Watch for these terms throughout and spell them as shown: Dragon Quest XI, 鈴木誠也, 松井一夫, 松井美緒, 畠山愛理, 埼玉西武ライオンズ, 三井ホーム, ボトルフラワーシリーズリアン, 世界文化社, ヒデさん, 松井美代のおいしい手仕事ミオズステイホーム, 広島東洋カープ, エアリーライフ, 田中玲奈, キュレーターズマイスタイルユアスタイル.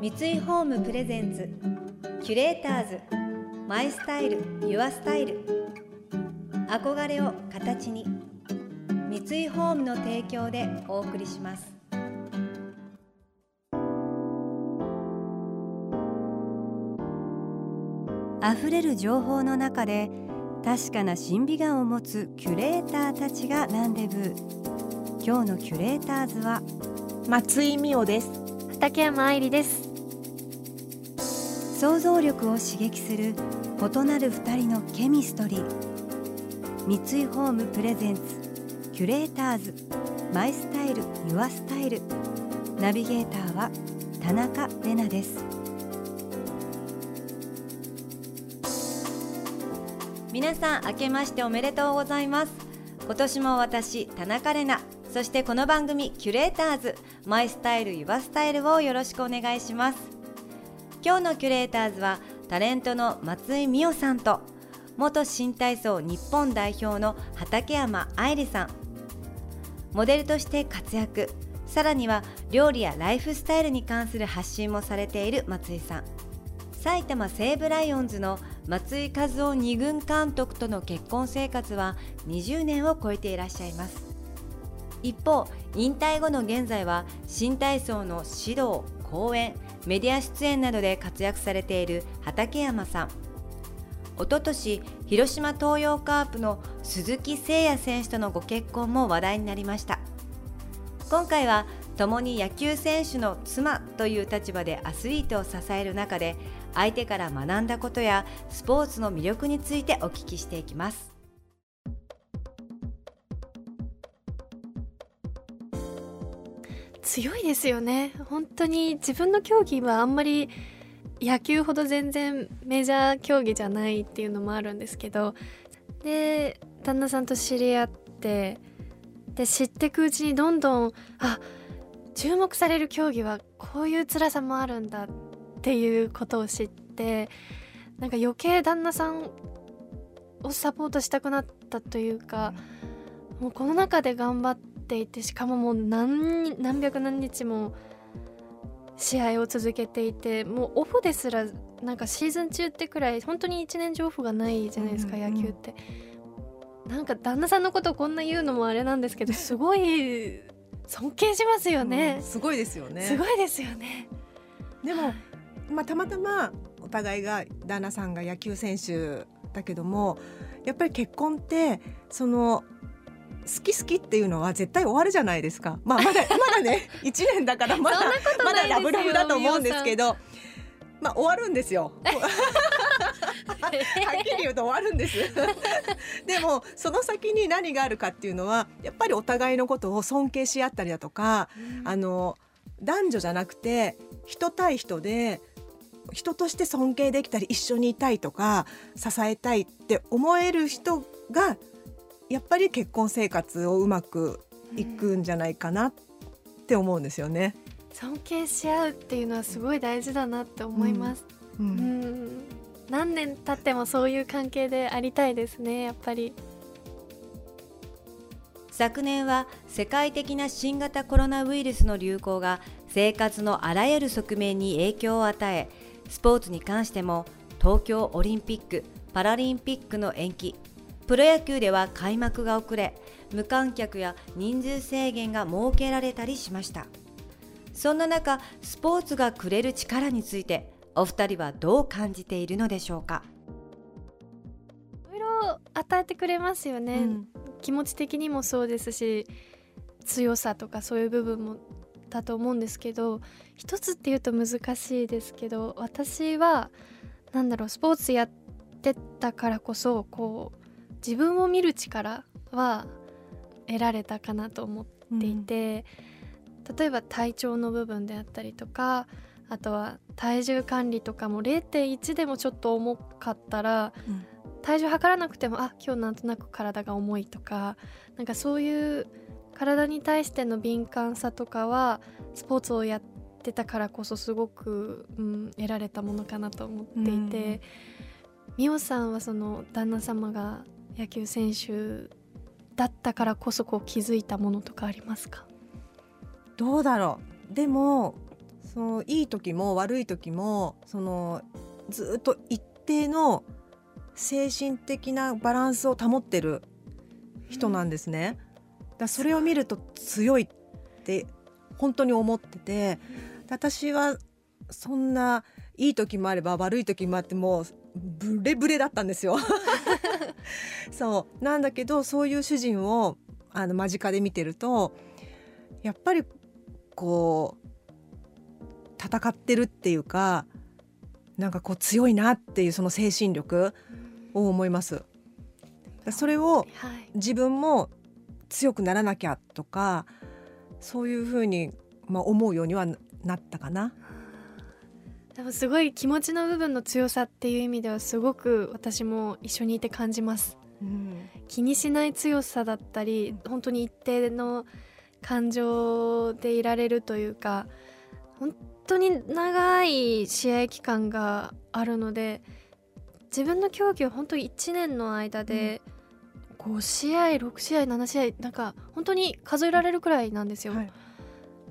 三井ホームプレゼンツキュレーターズマイスタイルユアスタイル、憧れを形に、三井ホームの提供でお送りします。あふれる情報の中で確かな審美眼を持つキュレーターたちがランデブー。今日のキュレーターズは松井美緒です。畠山愛理です。想像力を刺激する異なる2人のケミストリー。三井ホームプレゼンツキュレーターズマイスタイルユアスタイル、ナビゲーターは田中玲奈です。皆さん明けましておめでとうございます。今年も私田中玲奈、そしてこの番組キュレーターズマイスタイルユアスタイルをよろしくお願いします。今日のキュレーターズはタレントの松井美緒さんと元新体操日本代表の畠山愛理さん、モデルとして活躍、さらには料理やライフスタイルに関する発信もされている松井さん、埼玉西武ライオンズの松井一夫2軍監督との結婚生活は20年を超えていらっしゃいます。一方、引退後の現在は新体操の指導、講演、メディア出演などで活躍されている畠山さん、おととし広島東洋カープの鈴木誠也選手とのご結婚も話題になりました。今回は共に野球選手の妻という立場でアスリートを支える中で相手から学んだことやスポーツの魅力についてお聞きしていきます。強いですよね。本当に自分の競技はあんまり野球ほど全然メジャー競技じゃないっていうのもあるんですけど、で旦那さんと知り合って、で知っていくうちにどんどん注目される競技はこういう辛さもあるんだっていうことを知って、なんか余計旦那さんをサポートしたくなったというか、もうこの中で頑張っていて、しかももう何百何日も試合を続けていて、もうオフですらなんかシーズン中ってくらい本当に1年中オフがないじゃないですか、うんうん、野球って。なんか旦那さんのことをこんな言うのもあれなんですけど、すごい尊敬しますよね、うん、すごいですよね。すごいですよね。でもたまたまお互いが旦那さんが野球選手だけども、やっぱり結婚ってその好きっていうのは絶対終わるじゃないですか、まだね1年だからまだラブラブだと思うんですけど、終わるんですよはっきり言うと終わるんですでもその先に何があるかっていうのは、やっぱりお互いのことを尊敬し合ったりだとか、男女じゃなくて人対人で人として尊敬できたり、一緒にいたいとか支えたいって思える人がやっぱり結婚生活をうまくいくんじゃないかなって思うんですよね。尊敬し合うっていうのはすごい大事だなって思います、何年経ってもそういう関係でありたいですね、やっぱり。昨年は世界的な新型コロナウイルスの流行が生活のあらゆる側面に影響を与え、スポーツに関しても東京オリンピック・パラリンピックの延期、プロ野球では開幕が遅れ、無観客や人数制限が設けられたりしました。そんな中、スポーツがくれる力についてお二人はどう感じているのでしょうか。いろいろ与えてくれますよね、気持ち的にもそうですし、強さとかそういう部分もだと思うんですけど、一つっていうと難しいですけど、私はスポーツやってたからこそこう自分を見る力は得られたかなと思っていて、例えば体調の部分であったりとか、あとは体重管理とかも 0.1 でもちょっと重かったら、体重測らなくても今日なんとなく体が重いとか、なんかそういう体に対しての敏感さとかはスポーツをやってたからこそすごく、得られたものかなと思っていて、美緒さんはその旦那様が野球選手だったからこそこう気づいたものとかありますか。どうだろう。でもそのいい時も悪い時もそのずっと一定の精神的なバランスを保ってる人なんですね。だそれを見ると強いって本当に思ってて、私はそんないい時もあれば悪い時もあってもうブレブレだったんですよそうなんだけど、そういう主人を間近で見てるとやっぱりこう戦ってるっていうか、なんかこう強いなっていうその精神力を思います。それを自分も強くならなきゃとかそういうふうに思うようにはなったかな。でもすごい気持ちの部分の強さっていう意味ではすごく私も一緒にいて感じます、うん、気にしない強さだったり本当に一定の感情でいられるというか、本当に長い試合期間があるので自分の競技は本当に1年の間で5試合6試合7試合なんか本当に数えられるくらいなんですよ、はい、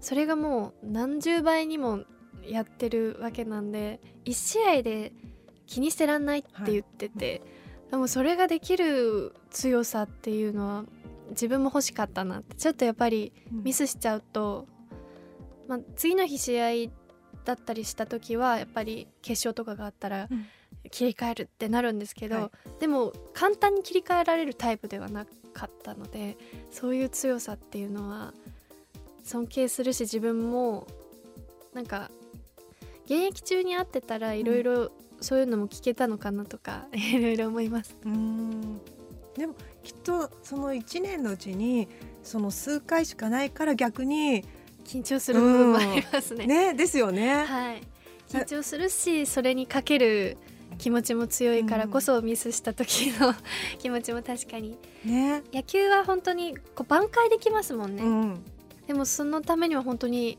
それがもう何十倍にもやってるわけなんで1試合で気にしてらんないって言ってて、はい、でもそれができる強さっていうのは自分も欲しかったなって。ちょっとやっぱりミスしちゃうと、まあ、次の日試合だったりした時はやっぱり決勝とかがあったら切り替えるってなるんですけど、はい、でも簡単に切り替えられるタイプではなかったので、そういう強さっていうのは尊敬するし、自分もなんか現役中に会ってたらいろいろそういうのも聞けたのかなとかいろいろ思います。でもきっとその1年のうちにその数回しかないから逆に緊張する部分もありますね。ねですよね、はい、緊張するしそれにかける気持ちも強いからこそミスした時の気持ちも確かに、ね、野球は本当にこう挽回できますもんね、うん、でもそのためには本当に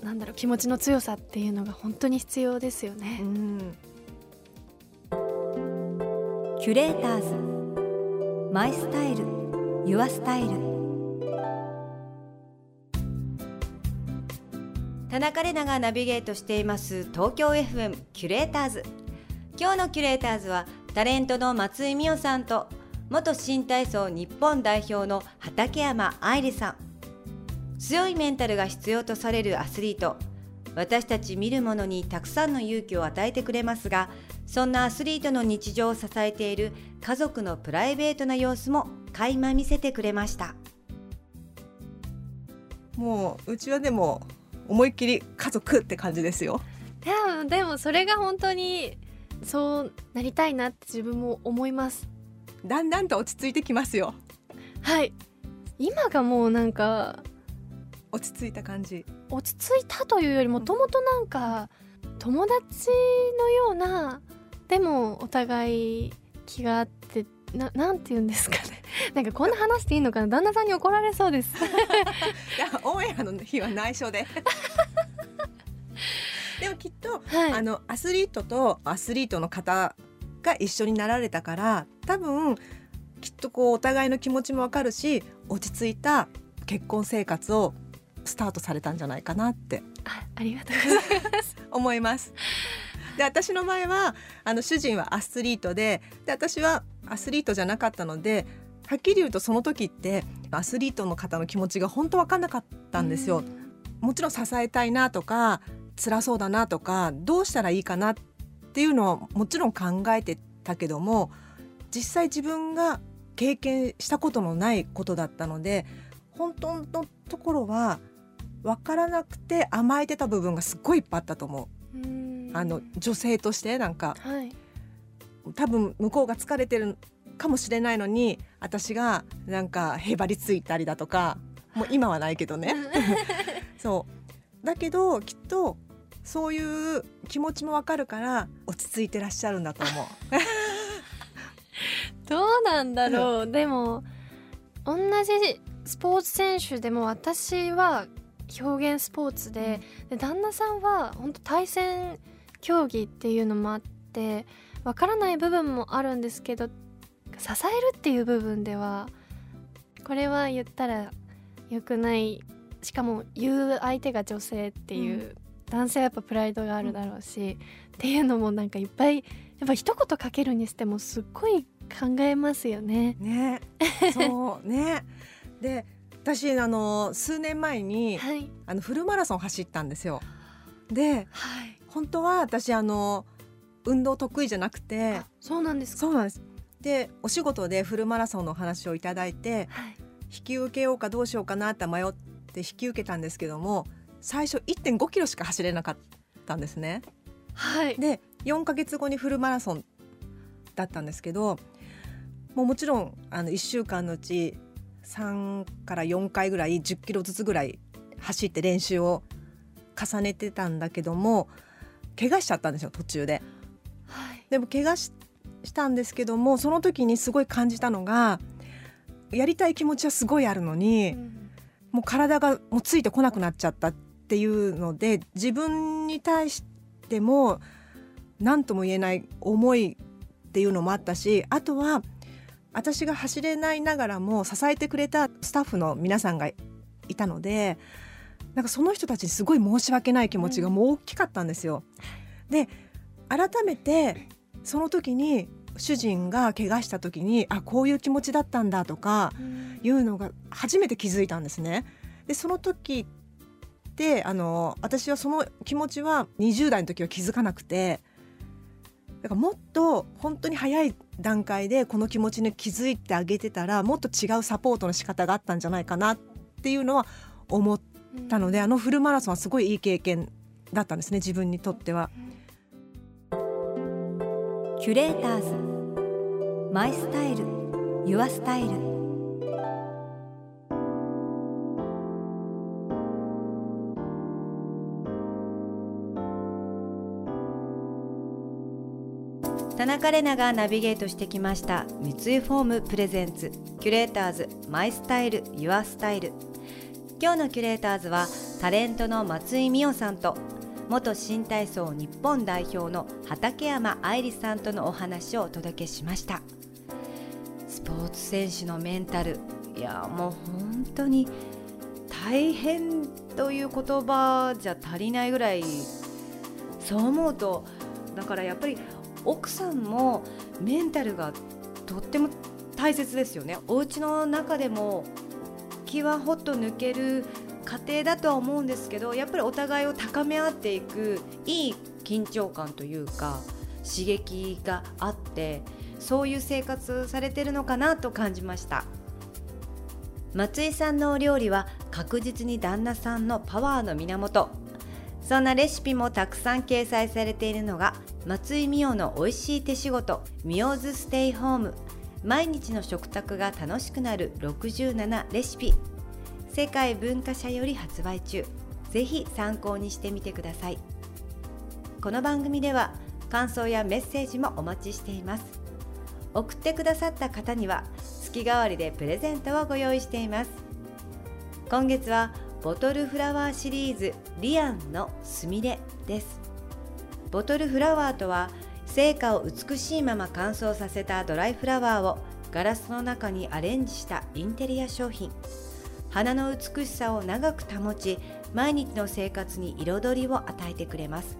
なんだろう気持ちの強さっていうのが本当に必要ですよね、うん、キュレーターズマイスタイルユアスタイル。田中玲奈がナビゲートしています東京 FM キュレーターズ。今日のキュレーターズはタレントの松井美代さんと元新体操日本代表の畠山愛理さん。強いメンタルが必要とされるアスリート、私たち見る者にたくさんの勇気を与えてくれますが、そんなアスリートの日常を支えている家族のプライベートな様子も垣間見せてくれました。もううちはでも思いっきり家族って感じですよ。でもそれが本当にそうなりたいなって自分も思います。だんだんと落ち着いてきますよ。はい、今がもうなんか落ち着いた感じ。落ち着いたというよりもともとなんか友達のような、でもお互い気があってなんて言うんですかねなんかこんな話していいのかな、旦那さんに怒られそうですいやオンエアの日は内緒ででもきっと、はい、アスリートとアスリートの方が一緒になられたから、多分きっとこうお互いの気持ちも分かるし、落ち着いた結婚生活をスタートされたんじゃないかなって ありがとうございます思います。で私の場合は主人はアスリート で私はアスリートじゃなかったので、はっきり言うとその時ってアスリートの方の気持ちが本当分かんなかったんですよ。もちろん支えたいなとか辛そうだなとかどうしたらいいかなっていうのはもちろん考えてたけども、実際自分が経験したことのないことだったので本当のところは分からなくて甘えてた部分がすっごいいっぱいあったと思う。女性としてなんか、はい、多分向こうが疲れてるかもしれないのに私がなんかへばりついたりだとか、もう今はないけどねそうだけどきっとそういう気持ちもわかるから落ち着いてらっしゃるんだと思うどうなんだろう、うん、でも同じスポーツ選手でも私は表現スポーツ で旦那さんは本当対戦競技っていうのもあってわからない部分もあるんですけど、支えるっていう部分ではこれは言ったら良くない、しかも言う相手が女性っていう男性はやっぱプライドがあるだろうし、っていうのもなんかいっぱいやっぱ一言かけるにしてもすっごい考えますよね。ね、そうね。で、私数年前に、はい、フルマラソン走ったんですよ。で、はい、本当は私運動得意じゃなくて。そうなんですか。そうなんです。で、お仕事でフルマラソンの話をいただいて、はい、引き受けようかどうしようかなって迷って引き受けたんですけども、最初 1.5 キロしか走れなかったんですね。はい。で、4ヶ月後にフルマラソンだったんですけど、もちろん1週間のうち3から4回ぐらい10キロずつぐらい走って練習を重ねてたんだけども、怪我しちゃったんですよ途中で。はい、でも怪我したんですけども、その時にすごい感じたのが、やりたい気持ちはすごいあるのに、うん、もう体がもうついてこなくなっちゃったっていうので、自分に対しても何とも言えない思いっていうのもあったし、あとは私が走れないながらも支えてくれたスタッフの皆さんがいたので、なんかその人たちにすごい申し訳ない気持ちがもう大きかったんですよ。うん、で、改めてその時に主人が怪我した時に、あ、こういう気持ちだったんだとかいうのが初めて気づいたんですね。で、その時って私はその気持ちは20代の時は気づかなくて、だからもっと本当に早い段階でこの気持ちに気づいてあげてたら、もっと違うサポートの仕方があったんじゃないかなっていうのは思ったので、フルマラソンはすごいいい経験だったんですね、自分にとっては。キュレーターズマイスタイルユアスタイル。田中玲奈がナビゲートしてきました。三井フォームプレゼンツキュレーターズマイスタイルユアスタイル。今日のキュレーターズはタレントの松井美代さんと元新体操日本代表の畠山愛理さんとのお話をお届けしました。スポーツ選手のメンタル、いやもう本当に大変という言葉じゃ足りないぐらい、そう思うとだからやっぱり奥さんもメンタルがとっても大切ですよね。お家の中でも気はほっと抜ける過程だとは思うんですけど、やっぱりお互いを高め合っていくいい緊張感というか刺激があって、そういう生活されてるのかなと感じました。松井さんのお料理は確実に旦那さんのパワーの源。そんなレシピもたくさん掲載されているのが松井美代のおいしい手仕事ミオズステイホーム、毎日の食卓が楽しくなる67レシピ、世界文化社より発売中。ぜひ参考にしてみてください。この番組では感想やメッセージもお待ちしています。送ってくださった方には月替わりでプレゼントをご用意しています。今月はボトルフラワーシリーズリアンのスミレです。ボトルフラワーとは生花を美しいまま乾燥させたドライフラワーをガラスの中にアレンジしたインテリア商品。花の美しさを長く保ち、毎日の生活に彩りを与えてくれます。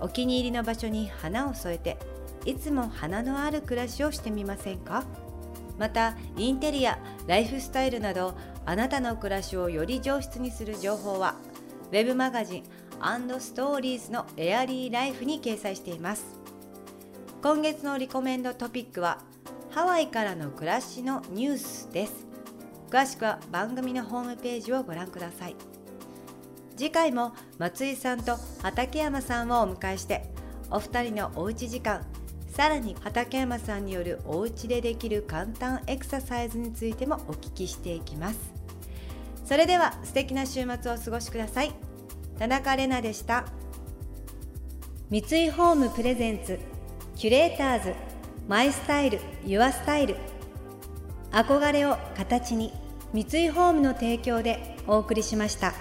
お気に入りの場所に花を添えて、いつも花のある暮らしをしてみませんか。またインテリア、ライフスタイルなどあなたの暮らしをより上質にする情報はウェブマガジン&ストーリーズのエアリーライフに掲載しています。今月のリコメンドトピックはハワイからの暮らしのニュースです。詳しくは番組のホームページをご覧ください。次回も松井さんと畠山さんをお迎えして、お二人のおうち時間、さらに畠山さんによるおうちでできる簡単エクササイズについてもお聞きしていきます。それでは素敵な週末をお過ごしください。田中玲奈でした。三井ホームプレゼンツキュレーターズマイスタイルユアスタイル。憧れを形に、三井ホームの提供でお送りしました。